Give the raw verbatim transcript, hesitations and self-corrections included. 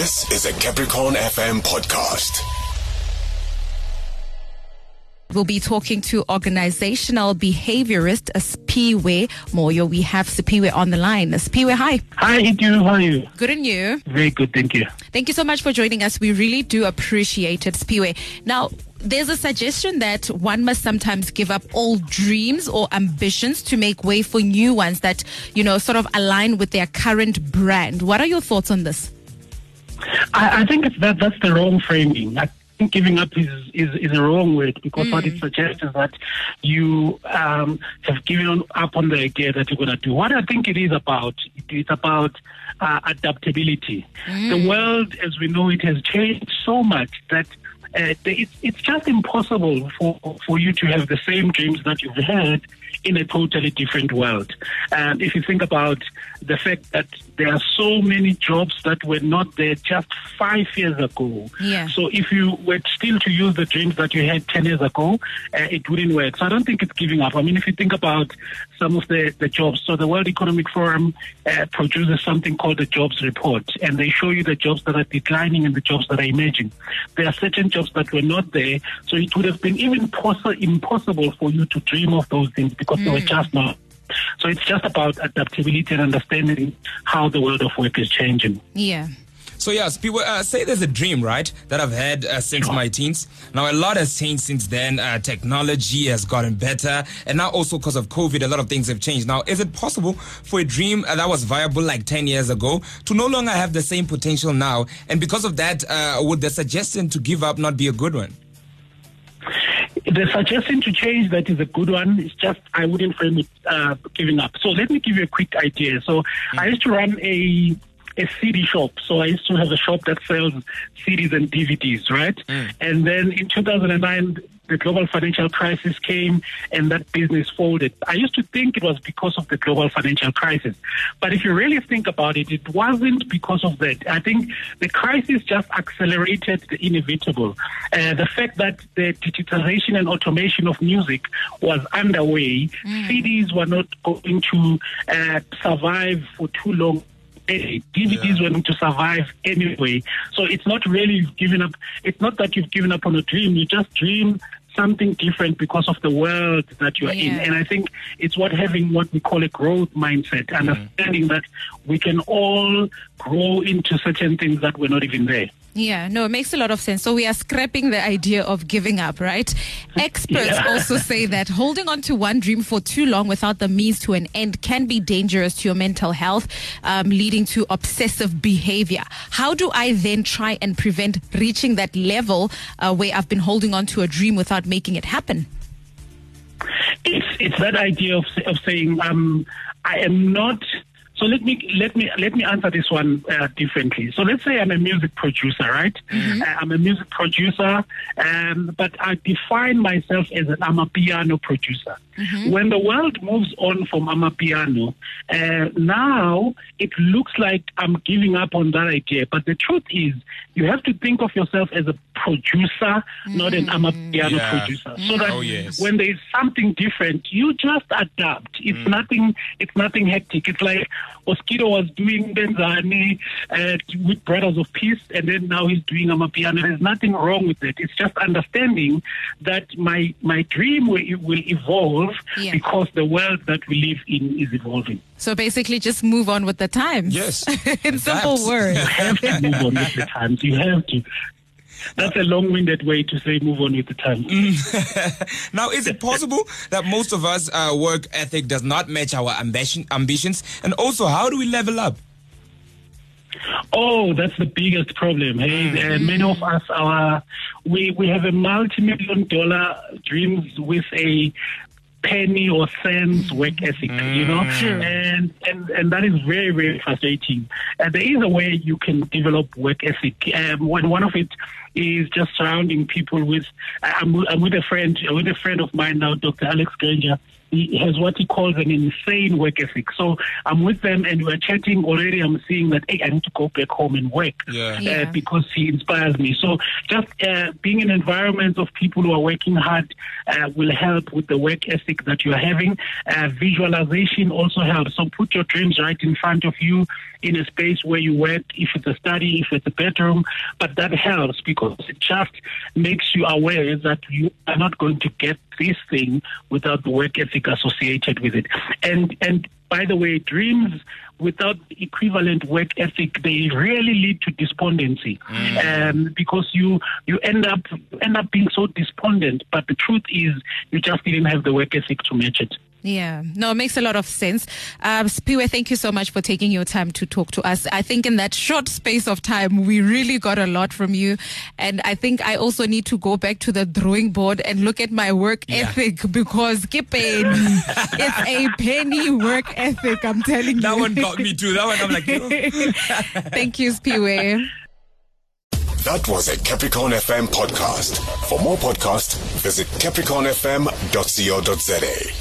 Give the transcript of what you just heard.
This is a Capricorn F M podcast. We'll be talking to organizational behaviorist Siphiwe Moyo. We have Siphiwe on the line. Siphiwe, hi. Hi, how are you? Good, and you? Very good, thank you. Thank you so much for joining us. We really do appreciate it, Siphiwe. Now, there's a suggestion that one must sometimes give up old dreams or ambitions to make way for new ones that, you know, sort of align with their current brand. What are your thoughts on this? I, I think it's that that's the wrong framing. I think giving up is, is, is a wrong word, because mm. what it suggests is that you um, have given up on the idea that you're going to do. What I think it is about, it's about uh, adaptability. Mm. The world, as we know it, has changed so much that Uh, it's, it's just impossible for, for you to have the same dreams that you've had in a totally different world. And um, if you think about the fact that there are so many jobs that were not there just five years ago. Yeah. So if you were still to use the dreams that you had ten years ago, uh, it wouldn't work. So I don't think it's giving up. I mean, if you think about some of the, the jobs, so the World Economic Forum uh, produces something called the jobs report, and they show you the jobs that are declining and the jobs that are emerging. There are certain jobs that were not there, so it would have been even poss- impossible for you to dream of those things because mm. they were just not. So it's just about adaptability and understanding how the world of work is changing. Yeah. So yes, people uh, say there's a dream, right, that I've had uh, since my teens. Now, a lot has changed since then. Uh, technology has gotten better. And now also because of COVID, a lot of things have changed. Now, is it possible for a dream that was viable like ten years ago to no longer have the same potential now? And because of that, uh, would the suggestion to give up not be a good one? The suggestion to change that is a good one. It's just I wouldn't frame it uh, giving up. So let me give you a quick idea. So mm-hmm. I used to run a... a C D shop. So I used to have a shop that sells C Ds and D V Ds, right? Mm. And then in two thousand nine, the global financial crisis came and that business folded. I used to think it was because of the global financial crisis. But if you really think about it, it wasn't because of that. I think the crisis just accelerated the inevitable. Uh, the fact that the digitization and automation of music was underway, mm. C Ds were not going to uh, survive for too long. D V Ds yeah. were going to survive anyway. So it's not really you've given up. It's not that you've given up on a dream. You just dream something different because of the world that you're yeah. in. And I think it's what having what we call a growth mindset, mm. understanding that we can all grow into certain things that were not even there. Yeah, no, it makes a lot of sense. So we are scrapping the idea of giving up, right? Experts yeah. also say that holding on to one dream for too long without the means to an end can be dangerous to your mental health, um, leading to obsessive behavior. How do I then try and prevent reaching that level uh, where I've been holding on to a dream without making it happen? It's, it's that idea of, of saying, um, I am not... So let me let me let me answer this one uh, differently. So let's say I'm a music producer, right? Mm-hmm. Uh, I'm a music producer, um, but I define myself as an amapiano producer. Mm-hmm. When the world moves on from amapiano, uh, now it looks like I'm giving up on that idea. But the truth is, you have to think of yourself as a producer, mm-hmm. not an amapiano yeah. producer. So that oh, yes. when there is something different, you just adapt. It's mm. nothing. It's nothing hectic. It's like Oskido was doing Benzani uh, with Brothers of Peace, and then now he's doing amapiano. There's nothing wrong with it. It's just understanding that my my dream will, will evolve yeah. because the world that we live in is evolving. So basically, just move on with the times. Yes, in simple words, you have to move on with the times. You have to. That's a long-winded way to say move on with the time. Mm. Now, is it possible that most of us uh, work ethic does not match our ambition, ambitions? And also, how do we level up? Oh, that's the biggest problem. Hey, mm. uh, many of us are we we have a multi-million dollar dreams with a penny or cents work ethic, mm. you know, sure. and, and and that is very, very frustrating. And there is a way you can develop work ethic. Um, when one of it is just surrounding people with. I'm, I'm with a friend, with a friend of mine now, Doctor Alex Granger, he has what he calls an insane work ethic. So I'm with them and we're chatting already. I'm seeing that, hey, I need to go back home and work yeah. Yeah. Uh, because he inspires me. So just uh, being in an environment of people who are working hard uh, will help with the work ethic that you're having. Uh, visualization also helps. So put your dreams right in front of you in a space where you work, if it's a study, if it's a bedroom. But that helps because it just makes you aware that you are not going to get this thing without the work ethic associated with it. And and by the way, dreams without equivalent work ethic, they really lead to despondency, mm. um, because you you end up end up being so despondent. But the truth is, you just didn't have the work ethic to match it. Yeah, no, it makes a lot of sense. Um, Siphiwe, thank you so much for taking your time to talk to us. I think in that short space of time, we really got a lot from you. And I think I also need to go back to the drawing board and look at my work yeah. ethic, because Kipen, it's a penny work ethic, I'm telling you. That one got me too. That one, I'm like, oh. Thank you, Siphiwe. That was a Capricorn F M podcast. For more podcasts, visit capricorn f m dot co dot z a.